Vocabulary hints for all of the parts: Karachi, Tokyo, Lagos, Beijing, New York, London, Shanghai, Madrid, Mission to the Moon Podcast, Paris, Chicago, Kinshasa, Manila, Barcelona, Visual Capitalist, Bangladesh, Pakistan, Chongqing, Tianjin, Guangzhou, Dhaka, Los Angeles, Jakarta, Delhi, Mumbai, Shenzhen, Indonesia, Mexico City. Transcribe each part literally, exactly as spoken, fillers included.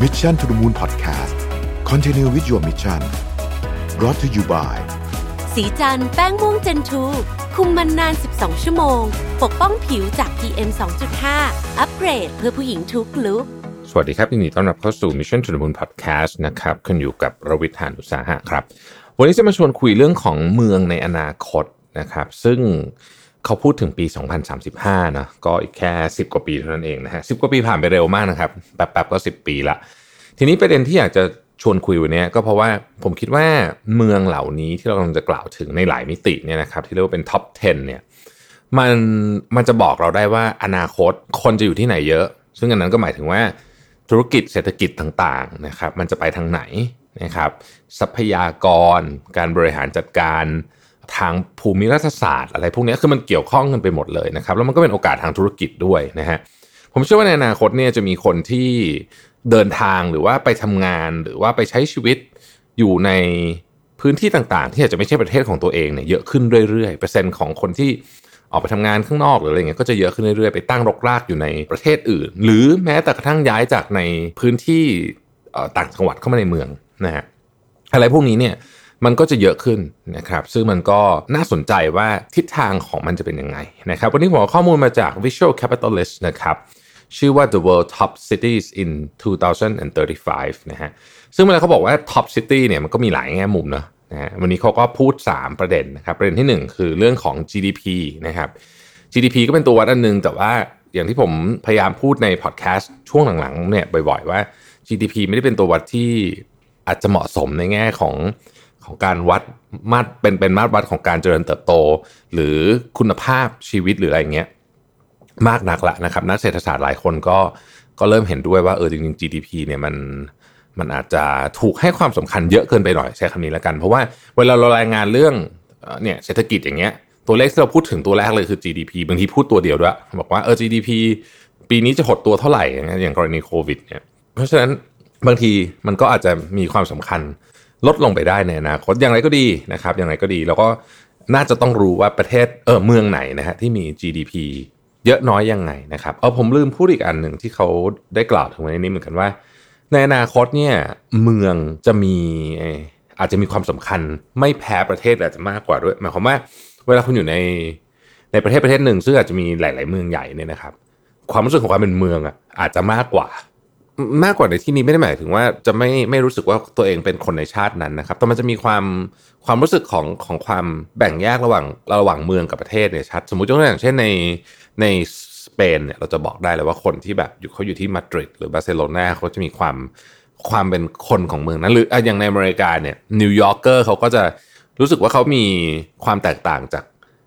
Mission to the Moon Podcast Continue with your mission Brought to you by สีจันแป้งม่วงเจนทูคุมมันนานสิบสองชั่วโมงปกป้องผิวจาก พี เอ็ม สองจุดห้า อัปเกรดเพื่อผู้หญิงทุกลุคสวัสดีครับยินดีต้อนรับเข้าสู่ Mission to the Moon Podcast นะครับคุณอยู่กับรวิทย์ หาญอุตสาหะครับวันนี้จะมาชวนคุยเรื่องของเมืองในอนาคตนะครับซึ่งเขาพูดถึงปีสองพันสามสิบห้านะก็อีกแค่สิบกว่าปีเท่านั้นเองนะฮะสิบกว่าปีผ่านไปเร็วมากนะครับแป๊บๆก็สิบปีละทีนี้ประเด็นที่อยากจะชวนคุยวันนี้ก็เพราะว่าผมคิดว่าเมืองเหล่านี้ที่เรากำลังจะกล่าวถึงในหลายมิติเนี่ยนะครับที่เรียกว่าเป็นท็อปสิบเนี่ยมันมันจะบอกเราได้ว่าอนาคตคนจะอยู่ที่ไหนเยอะซึ่งอันนั้นก็หมายถึงว่าธุรกิจเศรษฐกิจต่างๆนะครับมันจะไปทางไหนนะครับทรัพยากรการบริหารจัดการทางภูมิรัฐศาสตร์อะไรพวกนี้คือมันเกี่ยวข้องกันไปหมดเลยนะครับแล้วมันก็เป็นโอกาสทางธุรกิจด้วยนะฮะผมเชื่อว่าในอนาคตเนี่ยจะมีคนที่เดินทางหรือว่าไปทำงานหรือว่าไปใช้ชีวิตอยู่ในพื้นที่ต่างๆที่อาจจะไม่ใช่ประเทศของตัวเองเนี่ยเยอะขึ้นเรื่อยๆเปอร์เซ็นต์ของคนที่ออกไปทำงานข้างนอกหรืออะไรเงี้ยก็จะเยอะขึ้นเรื่อยๆไปตั้งรกรากอยู่ในประเทศอื่นหรือแม้แต่กระทั่งย้ายจากในพื้นที่ต่างจังหวัดเข้ามาในเมืองนะฮะอะไรพวกนี้เนี่ยมันก็จะเยอะขึ้นนะครับซึ่งมันก็น่าสนใจว่าทิศทางของมันจะเป็นยังไงนะครับวันนี้ผมเอาข้อมูลมาจาก Visual Capitalist นะครับชื่อว่า The World Top Cities in สองพันสามสิบห้านะฮะซึ่งเวลาเขาบอกว่า Top City เนี่ยมันก็มีหลายแง่มุมเนาะนะฮะวันนี้เขาก็พูดสามประเด็นนะครับประเด็นที่หนึ่งคือเรื่องของ จี ดี พี นะครับ จี ดี พี ก็เป็นตัววัดอันนึงแต่ว่าอย่างที่ผมพยายามพูดในพอดแคสต์ช่วงหลังๆเนี่ยบ่อยๆว่า จี ดี พี ไม่ได้เป็นตัววัดที่อาจจะเหมาะสมในแง่ของของการวัดมาตรเป็นเป็นมาตรวัดของการเจริญเติบโตหรือคุณภาพชีวิตหรืออะไรเงี้ยมากนักละนะครับนักเศรษฐศาสตร์หลายคนก็ก็เริ่มเห็นด้วยว่าเออจริงๆ จี ดี พี เนี่ยมันมันอาจจะถูกให้ความสำคัญเยอะเกินไปหน่อยใช้คำนี้แล้วกันเพราะว่าเวลาเรารายงานเรื่องเนี่ยเศรษฐกิจอย่างเงี้ยตัวเลขที่เราพูดถึงตัวแรกเลยคือ จี ดี พี บางทีพูดตัวเดียวด้วยบอกว่าเออ จี ดี พี ปีนี้จะหดตัวเท่าไหร่อย่างกรณีโควิดเนี่ยเพราะฉะนั้นบางทีมันก็อาจจะมีความสำคัญลดลงไปได้ในอนาคตอย่างไรก็ดีนะครับอย่างไรก็ดีเราก็น่าจะต้องรู้ว่าประเทศเออเมืองไหนนะฮะที่มี จี ดี พี เยอะน้อยยังไงนะครับเออผมลืมพูดอีกอันหนึ่งที่เขาได้กล่าวถึงไว้ในนี้เหมือนกันว่าในอนาคตเนี่ยเมืองจะมีอาจจะมีความสำคัญไม่แพ้ประเทศอาจจะมากกว่าด้วยหมายความว่าเวลาคุณอยู่ในในประเทศประเทศหนึ่งซึ่งอาจจะมีหลายๆเมืองใหญ่เนี่ยนะครับความรู้สึกของความเป็นเมืองอ่ะอาจจะมากกว่ามากกว่าในที่นี้ไม่ได้หมายถึงว่าจะไม่ไม่รู้สึกว่าตัวเองเป็นคนในชาตินั้นนะครับแต่มันจะมีความความรู้สึกของของความแบ่งแยกระหว่างระหว่างเมืองกับประเทศเนี่ยชัดสมมุติยกตัวอย่างเช่นในในสเปนเนี่ยเราจะบอกได้เลยว่าคนที่แบบอยู่เขาอยู่ที่มาดริดหรือบาร์เซโลนาเขาจะมีความความเป็นคนของเมืองนั้นหรืออย่างในอเมริกาเนี่ยนิวยอร์กเกอร์เขาก็จะรู้สึกว่าเขามีความแตกต่างจาก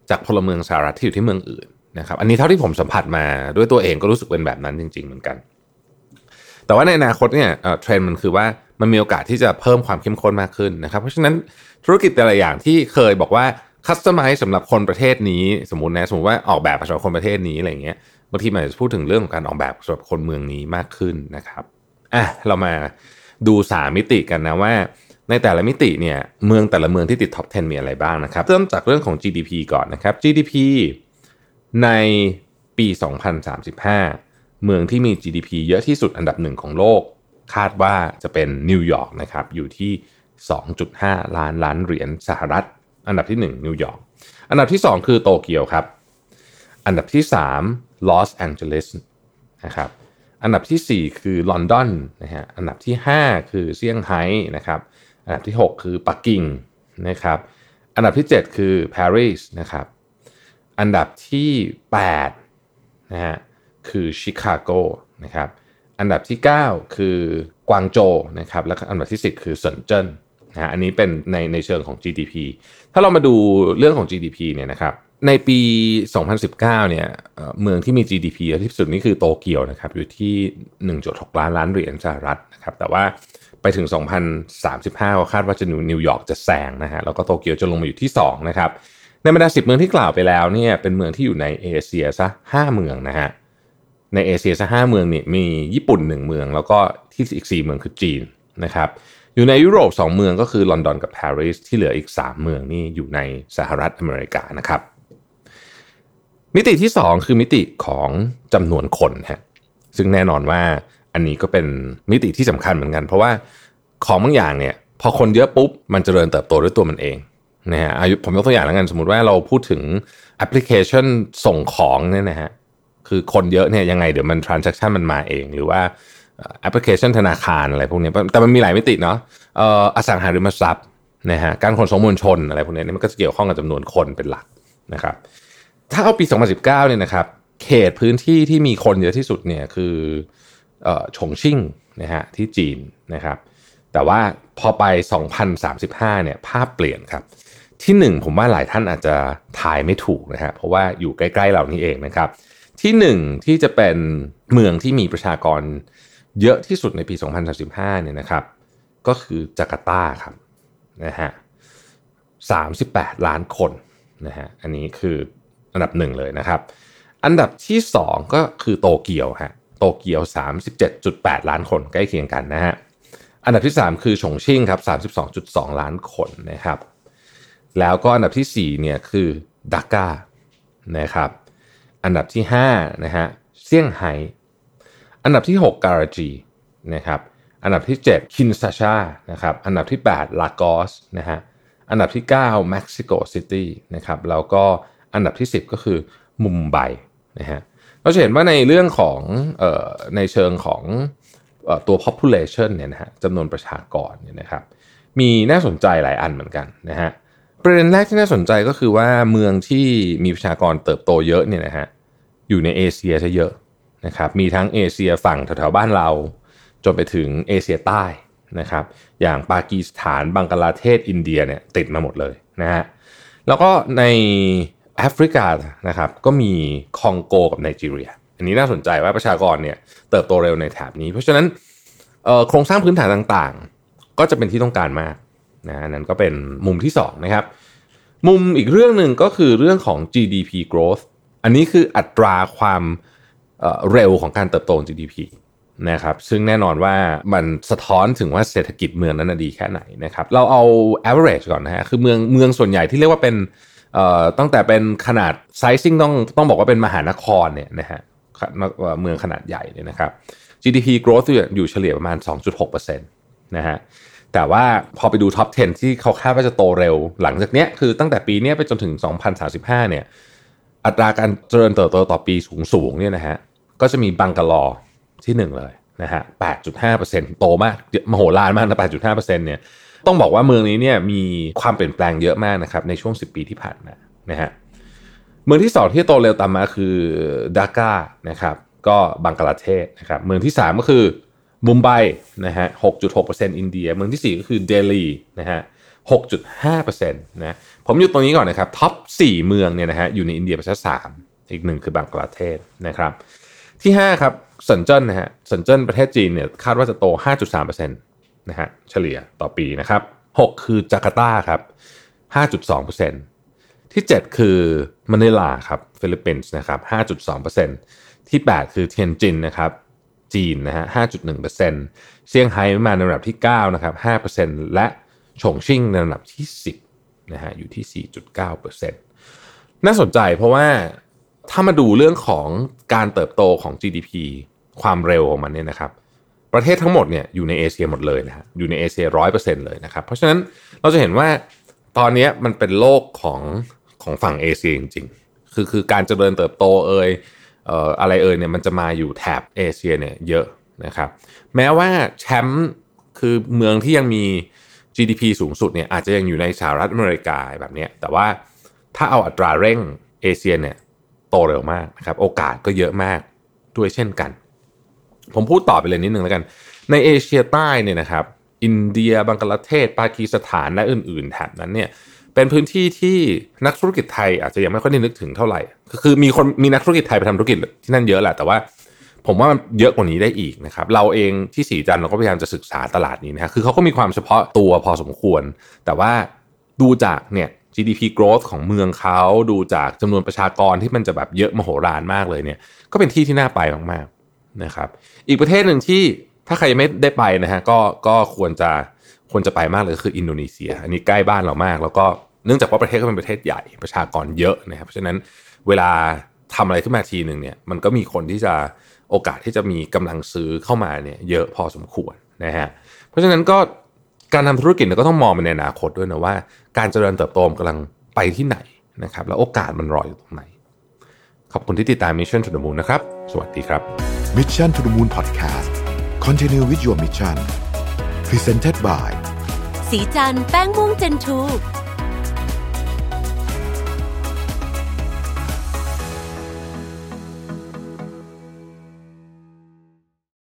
จากพลเมืองสหรัฐที่อยู่ที่เมืองอื่นนะครับอันนี้เท่าที่ผมสัมผัสมาด้วยตัวเองก็รู้สึกเป็นแบบนั้นจริงๆเหมือนกันแต่ว่าในอนาคตเนี่ยเทรนด์มันคือว่ามันมีโอกาสที่จะเพิ่มความเข้มข้นมากขึ้นนะครับเพราะฉะนั้นธุรกิจแต่ละอย่างที่เคยบอกว่าคัสตอมไมซ์สำหรับคนประเทศนี้สมมุตินะสมมุติว่าออกแบบสำหรับคนประเทศนี้อะไรอย่างเงี้ยบางทีมันจะพูดถึงเรื่องของการออกแบบสำหรับคนเมืองนี้มากขึ้นนะครับอ่ะเรามาดูสามมิติกันนะว่าในแต่ละมิติเนี่ยเมืองแต่ละเมืองที่ติดท็อปสิบมีอะไรบ้างนะครับเริ่มจากเรื่องของ จี ดี พี ก่อนนะครับ จี ดี พี ในปีสองพันสามสิบห้าเมืองที่มี จี ดี พี เยอะที่สุดอันดับหนึ่งของโลกคาดว่าจะเป็นนิวยอร์กนะครับอยู่ที่ สองจุดห้า ล้านล้านเหรียญสหรัฐอันดับที่หนึ่งนิวยอร์กอันดับที่สองคือโตเกียวครับอันดับที่สามลอสแองเจลิสนะครับอันดับที่สี่คือลอนดอนนะฮะอันดับที่ห้าคือเซี่ยงไฮ้นะครับอันดับที่หกคือปักกิ่งนะครับอันดับที่เจ็ดคือปารีสนะครับอันดับที่แปดนะฮะคือชิคาโกนะครับอันดับที่เก้าคือกวางโจวนะครับและอันดับที่สิบคือเซินเจิ้นนะฮะอันนี้เป็นในในเชิงของ จี ดี พี ถ้าเรามาดูเรื่องของ จี ดี พี เนี่ยนะครับในปีสองพันสิบเก้าเนี่ยเมืองที่มี จี ดี พี เยอะที่สุดนี่คือโตเกียวนะครับอยู่ที่ หนึ่งจุดหก ล้านล้านเหรียญสหรัฐนะครับแต่ว่าไปถึงสองพันสามสิบห้าก็คาดว่าจะนิวยอร์กจะแซงนะฮะแล้วก็โตเกียวจะลงมาอยู่ที่สองนะครับในบรรดาสิบเมืองที่กล่าวไปแล้วเนี่ยเป็นเมืองที่อยู่ในเอเชียซะห้าเมืองนะฮะในเอเชียซะห้าเมืองเนี่ยมีญี่ปุ่นหนึ่งเมืองแล้วก็ที่อีกสี่เมืองคือจีนนะครับอยู่ในยุโรปสองเมืองก็คือลอนดอนกับปารีสที่เหลืออีกสามเมืองนี่อยู่ในสหรัฐอเมริกานะครับมิติที่สองคือมิติของจำนวนคนฮะซึ่งแน่นอนว่า อันนี้ก็เป็นมิติที่สำคัญเหมือนกันเพราะว่าของบางอย่างเนี่ยพอคนเยอะปุ๊บมันเจริญเติบโตด้วยตัวมันเองนะฮะอายุผมยกตัวอย่างแล้วกันสมมติว่าเราพูดถึงแอปพลิเคชันส่งของเนี่ยนะฮะคือคนเยอะเนี่ยยังไงเดี๋ยวมัน transaction มันมาเองหรือว่าแอปพลิเคชันธนาคารอะไรพวกนี้แต่มันมีหลายมิติเนาะเอ่ออสังหาริมทรัพย์นะฮะการขนส่งมวลชนอะไรพวกนี้มันก็จะเกี่ยวข้องกับจำนวนคนเป็นหลักนะครับถ้าเอาปีสองพันสิบเก้าเนี่ยนะครับเขตพื้นที่ที่มีคนเยอะที่สุดเนี่ยคือเอ่อฉงชิ่งนะฮะที่จีนนะครับแต่ว่าพอไปสองพันสามสิบห้าเนี่ยภาพเปลี่ยนครับที่หนึ่งผมว่าหลายท่านอาจจะทายไม่ถูกนะฮะเพราะว่าอยู่ใกล้ๆเรานี่เองนะครับที่หนึ่งที่จะเป็นเมืองที่มีประชากรเยอะที่สุดในปีสองพันสามสิบห้าเนี่ยนะครับก็คือจาการ์ตาครับนะฮะสามสิบแปดล้านคนนะฮะอันนี้คืออันดับหนึ่งเลยนะครับอันดับที่สองก็คือโตเกียวฮะโตเกียว สามสิบเจ็ดจุดแปด ล้านคนใกล้เคียงกันนะฮะอันดับที่สามคือฉงชิ่งครับ สามสิบสองจุดสอง ล้านคนนะครับแล้วก็อันดับที่สี่เนี่ยคือดาก้านะครับอันดับที่ห้านะฮะเซี่ยงไฮ้อันดับที่หกการาจีนะครับอันดับที่เจ็ดคินซาชานะครับอันดับที่แปดลากอสนะฮะอันดับที่เก้าเม็กซิโกซิตี้นะครับแล้วก็อันดับที่สิบก็คือมุมไบนะฮะเราจะเห็นว่าในเรื่องของเอ่อในเชิงของเอ่อตัว population เนี่ยนะฮะจำนวนประชากรเนี่ยนะครับมีน่าสนใจหลายอันเหมือนกันนะฮะประเด็นแรกที่น่าสนใจก็คือว่าเมืองที่มีประชากรเติบโตเยอะเนี่ยนะฮะอยู่ในเอเชียซะเยอะนะครับมีทั้งเอเชียฝั่งแถวๆบ้านเราจนไปถึงเอเชียใต้นะครับอย่างปากีสถานบังกลาเทศอินเดียเนี่ยติดมาหมดเลยนะฮะแล้วก็ในแอฟริกานะครับก็มีคองโกกับไนจีเรียอันนี้น่าสนใจว่าประชากรเนี่ยเติบโตเร็วในแถบนี้เพราะฉะนั้นโครงสร้างพื้นฐานต่างๆก็จะเป็นที่ต้องการมากนะนั่นก็เป็นมุมที่สองนะครับมุมอีกเรื่องหนึ่งก็คือเรื่องของ จี ดี พี growth อันนี้คืออัตราความเอ่อเร็วของการเติบโตของ จี ดี พี นะครับซึ่งแน่นอนว่ามันสะท้อนถึงว่าเศรษฐกิจเมืองนั้นดีแค่ไหนนะครับเราเอา average ก่อนนะฮะคือเมืองเมืองส่วนใหญ่ที่เรียกว่าเป็นเอ่อตั้งแต่เป็นขนาด sizing ต้องต้องบอกว่าเป็นมหานครเนี่ยนะฮะเมืองขนาดใหญ่เนี่ยนะครับ จี ดี พี growth อยู่เฉลี่ยประมาณ สองจุดหกเปอร์เซ็นต์ นะฮะแต่ว่าพอไปดูท็อปสิบที่เขาคาดว่าจะโตเร็วหลังจากเนี้ยคือตั้งแต่ปีเนี้ยไปจนถึงสองพันสามสิบห้าเนี่ยอัตราการเจริญเติบโตต่อปีสูงๆเนี่ยนะฮะก็จะมีบังกลอที่หนึ่งเลยนะฮะ แปดจุดห้าเปอร์เซ็นต์ โตมากมโหฬารมากนะ แปดจุดห้าเปอร์เซ็นต์ เนี่ยต้องบอกว่าเมืองนี้เนี่ยมีความเปลี่ยนแปลงเยอะมากนะครับในช่วงสิบปีที่ผ่านมานะฮะเมืองที่สองที่โตเร็วตามมาคือดาก้านะครับก็บังกลาเทศนะครับเมืองที่สามก็คือมุมไบนะฮะ หกจุดหกเปอร์เซ็นต์ อินเดียเมืองที่สี่ก็คือเดลีนะฮะ หกจุดห้าเปอร์เซ็นต์ นะผมอยู่ตรงนี้ก่อนนะครับท็อปสี่เมืองเนี่ยนะฮะอยู่ในอินเดียประชาสามอีกหนึ่งคือบังกลาเทศนะครับที่ห้าครับเซินเจิ้นนะฮะเซินเจิ้นประเทศจีนเนี่ยคาดว่าจะโต ห้าจุดสามเปอร์เซ็นต์ นะฮะเฉลี่ยต่อปีนะครับหกคือจาการ์ตาครับ ห้าจุดสองเปอร์เซ็นต์ ที่เจ็ดคือมะนิลาครับฟิลิปปินส์นะครับ ห้าจุดสองเปอร์เซ็นต์ ที่แปดคือเทียนจินนะครับจีนนะฮะ ห้าจุดหนึ่งเปอร์เซ็นต์ เซี่ยงไฮ้มาในระดับที่เก้านะครับ ห้าเปอร์เซ็นต์ และฉงชิ่งในระดับที่สิบนะฮะอยู่ที่ สี่จุดเก้าเปอร์เซ็นต์ น่าสนใจเพราะว่าถ้ามาดูเรื่องของการเติบโตของ จี ดี พี ความเร็วของมันเนี่ยนะครับประเทศทั้งหมดเนี่ยอยู่ในเอเชียหมดเลยนะฮะอยู่ในเอเชีย ร้อยเปอร์เซ็นต์ เลยนะครับเพราะฉะนั้นเราจะเห็นว่าตอนนี้มันเป็นโลกของของฝั่งเอเชียจริงๆคือคือการเจริญเติบโตเอ่ยเอ่ออะไรเอ่ยเนี่ยมันจะมาอยู่แถบเอเชียเนี่ยเยอะนะครับแม้ว่าแชมป์คือเมืองที่ยังมี จี ดี พี สูงสุดเนี่ยอาจจะยังอยู่ในสหรัฐอเมริกาแบบนี้แต่ว่าถ้าเอาอัตราเร่งเอเชียเนี่ยโตเร็วมากนะครับโอกาสก็เยอะมากด้วยเช่นกันผมพูดต่อไปเลยนิดนึงแล้วกันในเอเชียใต้เนี่ยนะครับอินเดียบังกลาเทศปากีสถานและอื่นๆแถบนั้นเนี่ยเป็นพื้นที่ที่นักธุรกิจไทยอาจจะยังไม่ค่อยได้นึกถึงเท่าไหร่คือมีคนมีนักธุรกิจไทยไปทำธุรกิจที่นั่นเยอะแหละแต่ว่าผมว่ามันเยอะกว่านี้ได้อีกนะครับเราเองที่ศรีจันทร์เราก็พยายามจะศึกษาตลาดนี้นะครับคือเขาก็มีความเฉพาะตัวพอสมควรแต่ว่าดูจากเนี่ย จี ดี พี growth ของเมืองเขาดูจากจำนวนประชากรที่มันจะแบบเยอะมโหฬารมากเลยเนี่ยก็เป็นที่ที่น่าไปมากๆนะครับอีกประเทศหนึ่งที่ถ้าใครไม่ได้ไปนะฮะก็ก็ควรจะควรจะไปมากเลยคืออินโดนีเซียอันนี้ใกล้บ้านเรามากแล้วก็เนื่องจากว่าประเทศก็เป็นประเทศใหญ่ประชากรเยอะนะครับเพราะฉะนั้นเวลาทำอะไรขึ้นมาทีหนึ่งเนี่ยมันก็มีคนที่จะโอ โอกาสที่จะมีกำลังซื้อเข้ามาเนี่ยเยอะพอสมควรนะฮะเพราะฉะนั้นก็การทำธุรกิจก็ต้องมองไปในอนาคตด้วยนะว่าการเจริญเติบโตกำลังไปที่ไหนนะครับแล้วโอกาสมันรออยู่ตรงไหนขอบคุณที่ติดตาม Mission to the Moon นะครับสวัสดีครับ Mission to the Moon Podcast Continue with your mission Presented by สีจันแป้งม่วงเจนทู